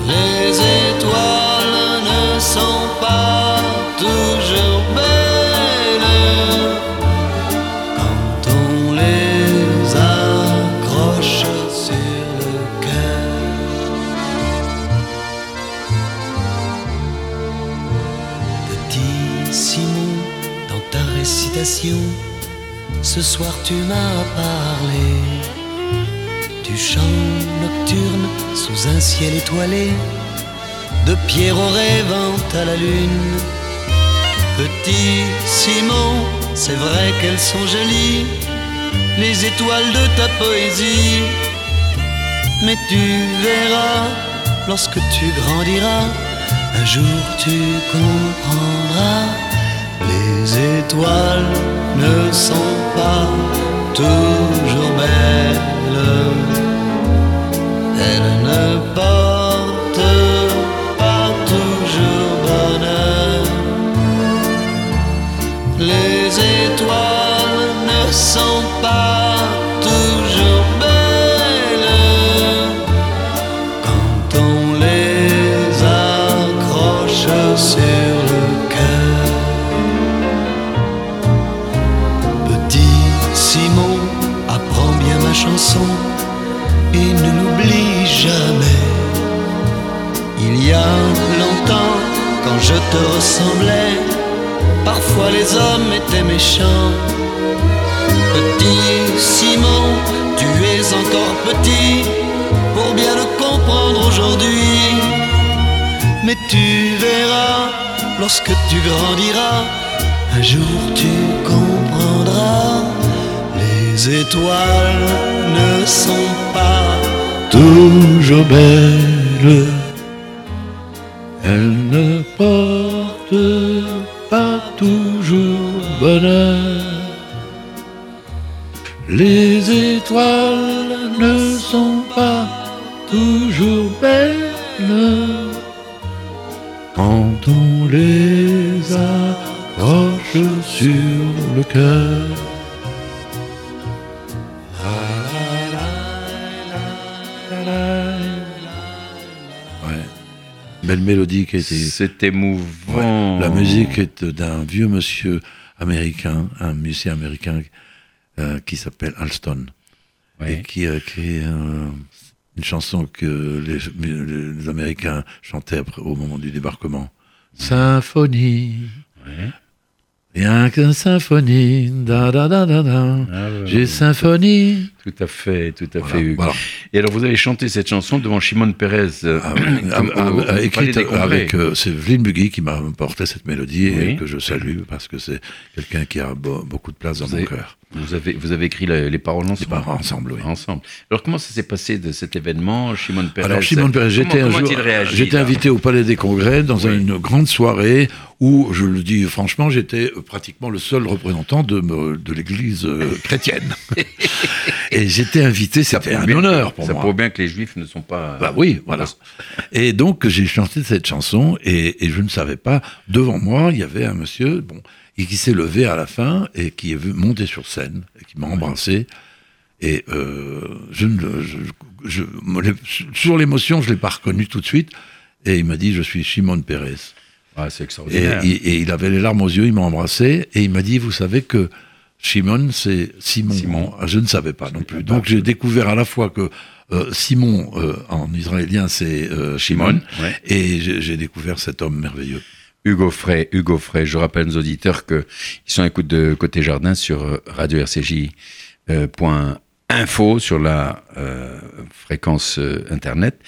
Les étoiles ne sont pas toujours belles. Quand on les a sur le cœur. Petit Simon, dans ta récitation, ce soir tu m'as parlé du chant nocturne sous un ciel étoilé, de Pierrot rêvant à la lune. Petit Simon, c'est vrai qu'elles sont jolies, les étoiles de ta poésie. Mais tu verras, lorsque tu grandiras, un jour tu comprendras, les étoiles ne sont pas toujours belles. Elles ne portent pas toujours bonheur. Les étoiles ne sont pas toujours belles quand on les accroche. chanson et ne l'oublie jamais. Il y a longtemps, quand je te ressemblais, parfois les hommes étaient méchants. Petit Simon, tu es encore petit pour bien le comprendre aujourd'hui. Mais tu verras, lorsque tu grandiras, un jour tu comprendras. Les étoiles ne sont pas toujours belles, elles ne portent pas toujours bonheur. Les étoiles ne sont pas toujours belles quand on les accroche sur le cœur. Belle mélodie qui a été... C'est émouvant. Ouais, la musique est d'un vieux monsieur américain, un musicien américain euh, qui s'appelle Alston, ouais. Et qui a créé un, une chanson que les, les, les Américains chantaient après, au moment du débarquement. Symphonie, ouais. Rien qu'une symphonie, da da da da da, ah, bah, j'ai bah, symphonie. Tout à fait, tout à voilà, fait, Hugues. Voilà. Et alors vous avez chanté cette chanson devant Shimon Peres, euh, ah, ah, ah, écrite avec, euh, c'est Vlyn Buggy qui m'a apporté cette mélodie, oui. Et que je salue parce que c'est quelqu'un qui a bo- beaucoup de place dans vous mon avez, cœur. Vous avez, vous avez écrit la, les paroles ensemble. Les paroles ensemble, oui. Ensemble. Alors comment ça s'est passé de cet événement, Shimon Peres? Alors Shimon Peres, j'étais comment, un comment jour, réagi, j'étais là, invité au Palais des Congrès dans oui. une grande soirée où, je le dis franchement, j'étais pratiquement le seul représentant de, me, de l'église chrétienne. Et j'étais invité, c'était un honneur pour moi. Ça prouve bien que les juifs ne sont pas... Bah oui, voilà. Et donc j'ai chanté cette chanson, et, et je ne savais pas, devant moi, il y avait un monsieur bon, qui s'est levé à la fin, et qui est monté sur scène, et qui m'a embrassé, et euh, je, je, je, je, sur l'émotion, je ne l'ai pas reconnu tout de suite, et il m'a dit « Je suis Shimon Peres ». Ah, c'est extraordinaire. Et, et, et il avait les larmes aux yeux, il m'a embrassé, et il m'a dit, vous savez que Shimon, c'est Simon. Simon. Je ne savais pas non plus. Donc j'ai découvert à la fois que euh, Simon, euh, en israélien, c'est euh, Shimon, ouais. Et j'ai, j'ai découvert cet homme merveilleux. Hugues Aufray, Hugues Aufray, je rappelle aux auditeurs qu'ils sont à l'écoute de Côté Jardin sur radio R C J. Euh, point info sur la euh, fréquence euh, internet,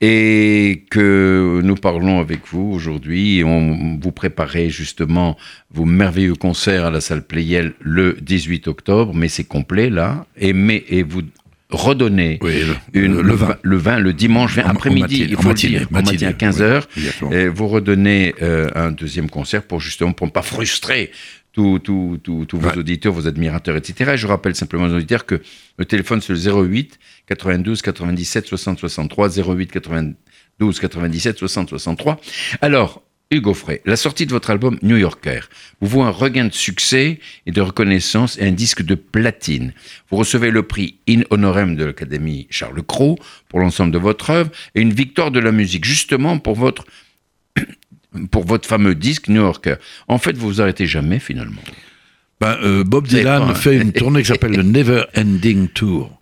et que nous parlons avec vous aujourd'hui. On vous préparez justement vos merveilleux concerts à la salle Pleyel le dix-huit octobre, mais c'est complet là, et, mais, et vous redonnez oui, le, une, le, le, vin. le vin le dimanche en, après-midi, matin, il faut matin, le dire, matin, matin à quinze heures, oui, vous redonnez euh, un deuxième concert pour justement pour ne pas frustrer tous tout, tout, tout ouais. vos auditeurs, vos admirateurs, et cetera. Et je rappelle simplement aux auditeurs que le téléphone, c'est le zéro huit quatre-vingt-douze quatre-vingt-dix-sept soixante soixante-trois, zéro huit quatre-vingt-douze quatre-vingt-dix-sept soixante soixante-trois. Alors, Hugues Aufray, la sortie de votre album New Yorker vous vaut un regain de succès et de reconnaissance et un disque de platine. Vous recevez le prix In Honorem de l'Académie Charles Cros pour l'ensemble de votre œuvre et une victoire de la musique, justement pour votre... pour votre fameux disque New Yorker. En fait, vous vous arrêtez jamais, finalement. Ben, euh, Bob Dylan pas... fait une tournée qui s'appelle le Never Ending Tour.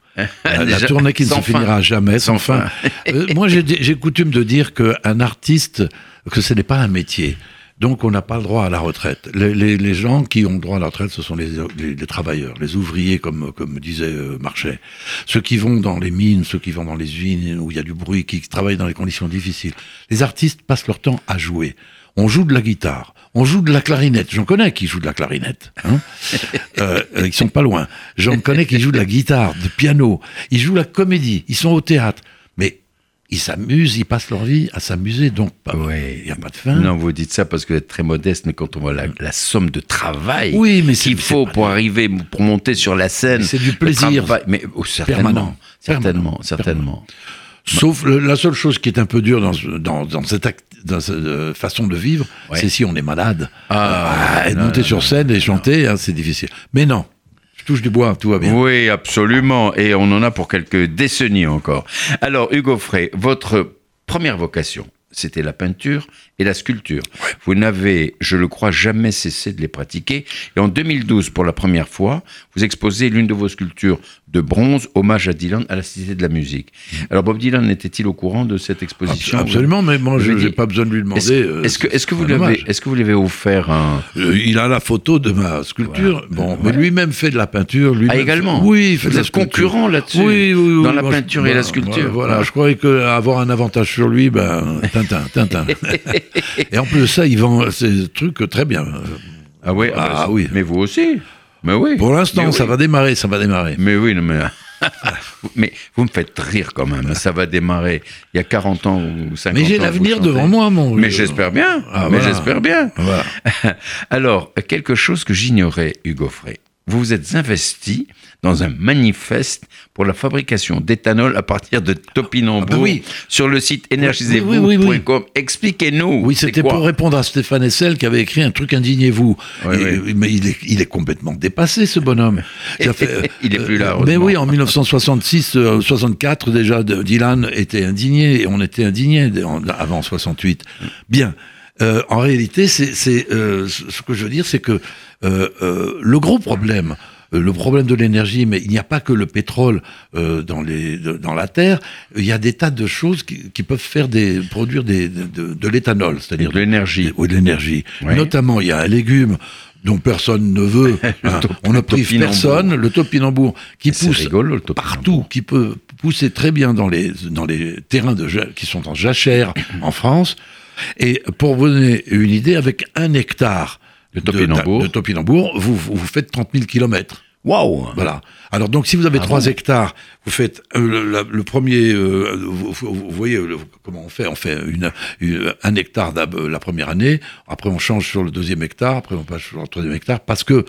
La, la tournée qui ne se fin. finira jamais, sans, sans fin. fin. euh, moi, j'ai, j'ai coutume de dire qu'un artiste, que ce n'est pas un métier. Donc, on n'a pas le droit à la retraite. Les, les, les gens qui ont le droit à la retraite, ce sont les, les, les travailleurs, les ouvriers, comme, comme disait Marchais. Ceux qui vont dans les mines, ceux qui vont dans les usines, où il y a du bruit, qui travaillent dans les conditions difficiles. Les artistes passent leur temps à jouer. On joue de la guitare, on joue de la clarinette. J'en connais qui jouent de la clarinette. Hein euh, ils sont pas loin. J'en connais qui jouent de la guitare, de piano. Ils jouent la comédie, ils sont au théâtre. Mais... ils s'amusent, ils passent leur vie à s'amuser, donc il ouais. n'y a pas de fin. Non, vous dites ça parce que vous êtes très modeste, mais quand on voit la, la somme de travail oui, mais qu'il faut pour vrai. Arriver, pour monter sur la scène... C'est du plaisir travail, mais, oh, certainement, permanent. Certainement, permanent. certainement. Sauf le, la seule chose qui est un peu dure dans, dans, dans cette acte, dans cette façon de vivre, ouais. c'est si on est malade. Ah, euh, non, monter non, sur scène non, et chanter, hein, c'est difficile. Mais non. Touche du bois, tout va bien. Oui, absolument. Et on en a pour quelques décennies encore. Alors, Hugues Aufray, votre première vocation, c'était la peinture et la sculpture. Vous n'avez, je le crois, jamais cessé de les pratiquer. Et en deux mille douze, pour la première fois, vous exposez l'une de vos sculptures de bronze, hommage à Dylan, à la Cité de la Musique. Alors, Bob Dylan était-il au courant de cette exposition? Absolument, mais moi, je n'ai pas besoin de lui demander. Est-ce, euh, est-ce, que, est-ce, que vous l'avez, est-ce que vous lui avez offert un... Il a la photo de ma sculpture. Voilà. Bon, voilà. Mais lui-même fait de la peinture. Lui-même ah, également fait... Oui, il fait vous de la sculpture. Concurrent là-dessus, oui, oui, oui, dans oui, la moi, peinture je... et la sculpture. Voilà, voilà. Je croyais qu'avoir un avantage sur lui, ben... Tintin, Tintin. Et en plus de ça, il vend ces trucs très bien. Ah oui, ah, ah, oui. Mais vous aussi. Mais oui. Pour l'instant, mais ça oui. va démarrer, ça va démarrer. Mais oui, mais... mais vous me faites rire quand même, ça va démarrer. Il y a quarante ans ou cinquante ans. Mais j'ai ans, l'avenir devant moi, mon... Mais j'espère bien, ah, mais voilà. j'espère bien. Voilà. Alors, quelque chose que j'ignorais, Hugues Aufray. Vous vous êtes investi dans un manifeste pour la fabrication d'éthanol à partir de topinambour ah ben oui. sur le site énergisez-vous point com. Oui, oui, oui, oui. Expliquez-nous. Oui, c'était pour répondre à Stéphane Hessel qui avait écrit un truc indignez-vous. Oui, et, oui. Mais il est, il est complètement dépassé, ce bonhomme. Ça fait, il est plus là. Euh, mais oui, en dix-neuf cent soixante-six, euh, soixante-quatre déjà, Dylan était indigné et on était indignés avant soixante-huit. Bien. Euh, en réalité, c'est, c'est, euh, ce que je veux dire, c'est que euh, euh, le gros problème, euh, le problème de l'énergie, mais il n'y a pas que le pétrole euh, dans, les, de, dans la terre, il y a des tas de choses qui, qui peuvent faire des, produire des, de, de, de l'éthanol, c'est-à-dire de l'énergie. De, ou de l'énergie. Oui. Notamment, il y a un légume dont personne ne veut, hein, top, on ne prive personne, le topinambour, qui et pousse rigolo, partout, qui peut pousser très bien dans les, dans les terrains de, qui sont en jachère en France. Et pour vous donner une idée, avec un hectare de topinambour, de, de topinambour vous, vous, vous faites trente mille kilomètres. Waouh! Voilà. Alors, donc, si vous avez ah trois bon. hectares, vous faites euh, le, la, le premier, euh, vous, vous, vous voyez le, comment on fait? On fait une, une, un hectare la première année, après on change sur le deuxième hectare, après on passe sur le troisième hectare, parce que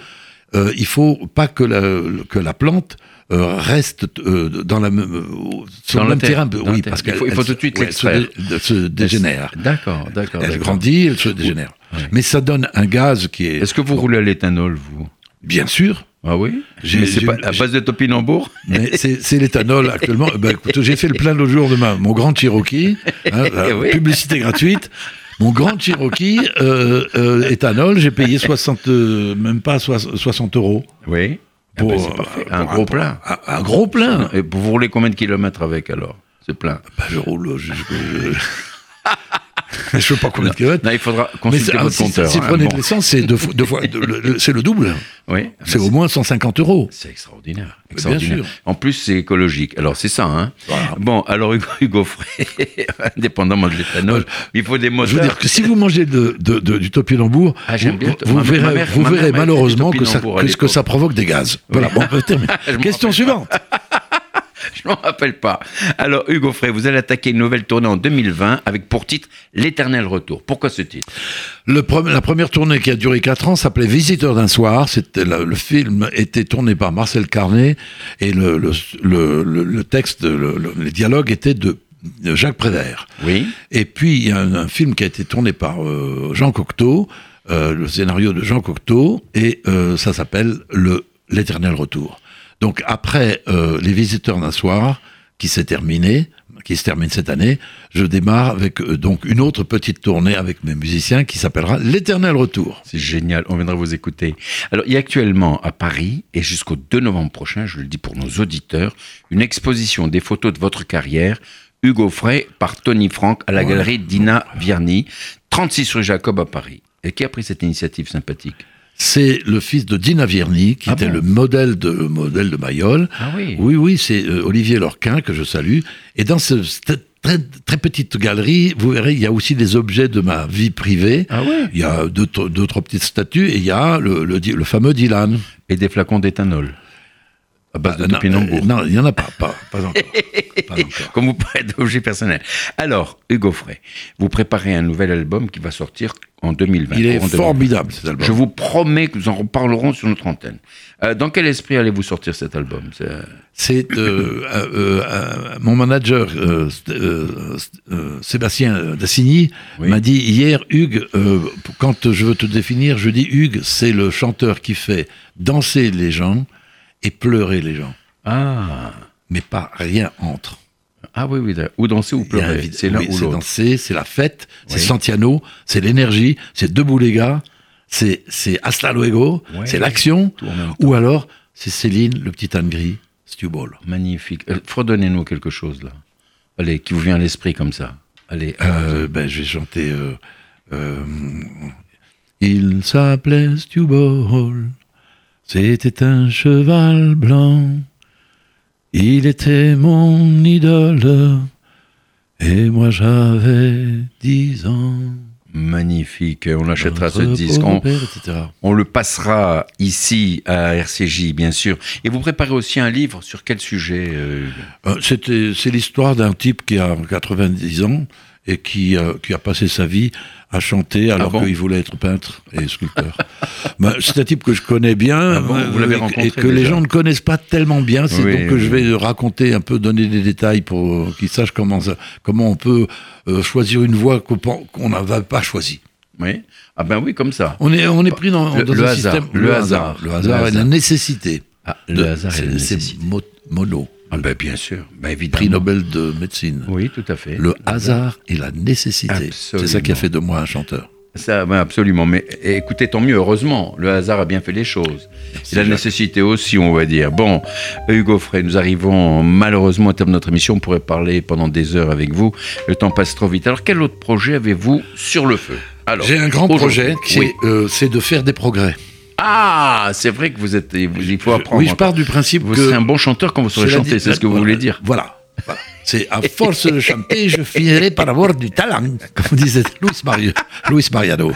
euh, il faut pas que la, que la plante Euh, reste euh, dans, la, euh, sur dans le même terrain, terrain oui, parce qu'il faut, faut tout de suite ouais, l'extraire. Se, dé, se dégénère. Elle, d'accord, d'accord. Elle d'accord. grandit, elle se dégénère. Oui. Mais ça donne un gaz qui est... Est-ce que vous bon. roulez à l'éthanol, vous? Bien sûr. Ah oui? J'ai, mais c'est j'ai, pas à base de topinambour? Mais c'est, c'est l'éthanol actuellement. Ben, écoute, j'ai fait le plein l'autre jour de ma, mon grand Cherokee, hein, oui. publicité gratuite. Mon grand Cherokee, euh, euh, éthanol, j'ai payé soixante, même pas soixante euros. Oui. Pour, ah ben c'est pour un, gros un, plein. Un, un gros plein. Et vous roulez combien de kilomètres avec alors? C'est plein. Bah je roule. Je, je, je sais pas combien non. de kilomètres. Non, il faudra consulter votre ah, si, compteur. Si vous hein, prenez bon. de l'essence, c'est deux, deux fois, de, le, c'est le double. Oui. C'est au c'est, moins cent cinquante euros. C'est extraordinaire. extraordinaire. Bien sûr. En plus, c'est écologique. Alors c'est ça, hein. Voilà. Bon, alors Hugues Aufray, indépendamment de l'éthanol, il faut des moteurs. Je veux dire que si vous mangez de, de, de, du topinambour, ah, vous, vous, vous verrez, mère, vous verrez malheureusement que ça, que, que ça provoque des gaz. Voilà. Oui. Bon, on peut terminer. Question suivante. Je m'en rappelle pas. Alors, Hugues Aufray, vous allez attaquer une nouvelle tournée en deux mille vingt avec pour titre « L'éternel retour ». Pourquoi ce titre ? le pre- La première tournée qui a duré quatre ans s'appelait « Visiteur d'un soir ». C'était la, le film était tourné par Marcel Carné et le, le, le, le, le texte, le, le, les dialogues étaient de Jacques Prévert. Oui. Et puis, il y a un, un film qui a été tourné par euh, Jean Cocteau, euh, le scénario de Jean Cocteau, et euh, ça s'appelle le, « L'éternel retour ». Donc après euh, Les Visiteurs d'un soir, qui s'est terminé, qui se termine cette année, je démarre avec euh, donc une autre petite tournée avec mes musiciens qui s'appellera L'Éternel Retour. C'est génial, on viendra vous écouter. Alors il y a actuellement à Paris, et jusqu'au deux novembre prochain, je le dis pour nos auditeurs, une exposition des photos de votre carrière, Hugues Aufray par Tony Franck à la ouais. galerie Dina Vierny, trente-six rue Jacob à Paris. Et qui a pris cette initiative sympathique ? C'est le fils de Dina Vierny, qui ah était bon. le modèle de, le modèle de Mayol. Ah oui. Oui, oui, c'est euh, Olivier Lorquin, que je salue. Et dans cette très, très petite galerie, vous verrez, il y a aussi des objets de ma vie privée. Ah ouais. Il y a deux, deux, trois petites statues, et il y a le, le, le fameux Dylan. Et des flacons d'éthanol. À base ah, de topinambour. Non, il n'y en a pas, pas, pas encore. Pas encore. Comme vous parlez d'objets personnels. Alors, Hugues Aufray, vous préparez un nouvel album qui va sortir en deux mille vingt. Il est formidable, cet album. Je vous promets que nous en reparlerons sur notre antenne. Euh, dans quel esprit allez-vous sortir cet album ? C'est, euh... C'est euh, euh, euh, mon manager, euh, euh, euh, Sébastien Dassigny, oui. m'a dit hier, Hugues, euh, quand je veux te définir, je dis Hugues, c'est le chanteur qui fait danser les gens et pleurer les gens. Ah. Mais pas rien entre. Ah oui, oui, ou danser ou pleurer, vide, c'est l'un oui, ou l'autre. C'est danser, c'est la fête, oui. C'est Santiano, c'est l'énergie, c'est debout les gars, c'est, c'est hasta luego, oui, c'est l'action, ou alors c'est Céline, le petit âne gris, Stubol. Magnifique. Euh, fredonnez-nous quelque chose là, allez, qui vous vient à l'esprit comme ça. Allez, euh, ben, je vais chanter... Euh, euh, il s'appelait Stubol, c'était un cheval blanc. Il était mon idole, et moi j'avais dix ans. Magnifique, on achètera ce disque, on, on le passera ici à R C J bien sûr. Et vous préparez aussi un livre, sur quel sujet euh... Euh, c'était, c'est l'histoire d'un type qui a quatre-vingt-dix ans et qui, euh, qui a passé sa vie à chanter alors ah bon qu'il voulait être peintre et sculpteur. bah, c'est un type que je connais bien ah bon, euh, vous l'avez rencontré et que déjà. Les gens ne connaissent pas tellement bien, c'est oui, donc que oui. Je vais raconter un peu, donner des détails pour euh, qu'ils sachent comment, ça, comment on peut euh, choisir une voie qu'on n'avait pas choisie. Oui. Ah ben oui, comme ça. On est, on est pris dans, le, dans le un hasard, système... Le, le hasard. hasard. Le hasard le et hasard. la nécessité. Ah, le de, hasard et la nécessité. C'est mo- mono. Ah ben bien sûr, ben évidemment. Prix Nobel de médecine. Oui, tout à fait. Le hasard et la nécessité. Absolument. C'est ça qui a fait de moi un chanteur. Ça, ben absolument. Mais écoutez, tant mieux, heureusement, le hasard a bien fait les choses. Merci et la Jacques. Nécessité aussi, on va dire. Bon, Hugues Aufray, nous arrivons malheureusement au terme de notre émission. On pourrait parler pendant des heures avec vous. Le temps passe trop vite. Alors, quel autre projet avez-vous sur le feu? Alors, j'ai un grand projet, qui oui. est, euh, c'est de faire des progrès. Ah, c'est vrai que vous êtes, vous, il faut apprendre. Oui, je pars du principe vous que... Vous serez un bon chanteur quand vous saurez chanter, dit, c'est ce que vous voulez dire. Voilà. voilà. C'est à force de chanter, je finirai par avoir du talent, comme disait Luis, Mario, Luis Mariano.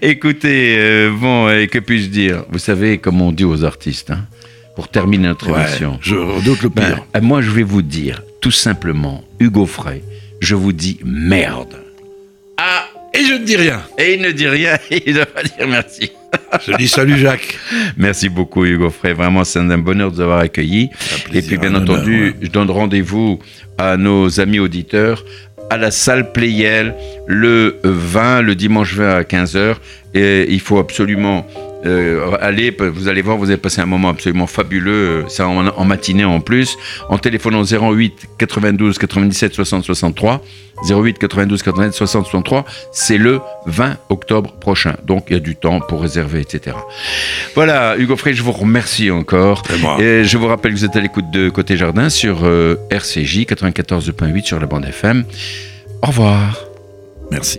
Écoutez, euh, bon, et que puis-je dire? Vous savez, comme on dit aux artistes, hein, pour terminer notre ouais, émission. Je redoute le pire. Ben, moi, je vais vous dire, tout simplement, Hugues Aufray, je vous dis merde. Ah, et je ne dis rien. Et il ne dit rien, et il ne va pas dire merci. Je dis salut Jacques. Merci beaucoup Hugues Aufray, vraiment c'est un bonheur de vous avoir accueilli. Et puis bien entendu, honneur, ouais. Je donne rendez-vous à nos amis auditeurs à la salle Pleyel le vingt, le dimanche vingt à quinze heures. Et il faut absolument euh, aller, vous allez voir, vous allez passer un moment absolument fabuleux, c'est en, en matinée en plus, en téléphonant zéro huit quatre-vingt-douze quatre-vingt-dix-sept soixante soixante-trois. zéro huit quatre-vingt-douze quatre-vingt-dix soixante soixante-trois, c'est le vingt octobre prochain. Donc il y a du temps pour réserver, et cetera. Voilà, Hugues Aufray, je vous remercie encore. Et je vous rappelle que vous êtes à l'écoute de Côté Jardin sur euh, R C J quatre-vingt-quatorze virgule huit sur la bande F M. Au revoir. Merci.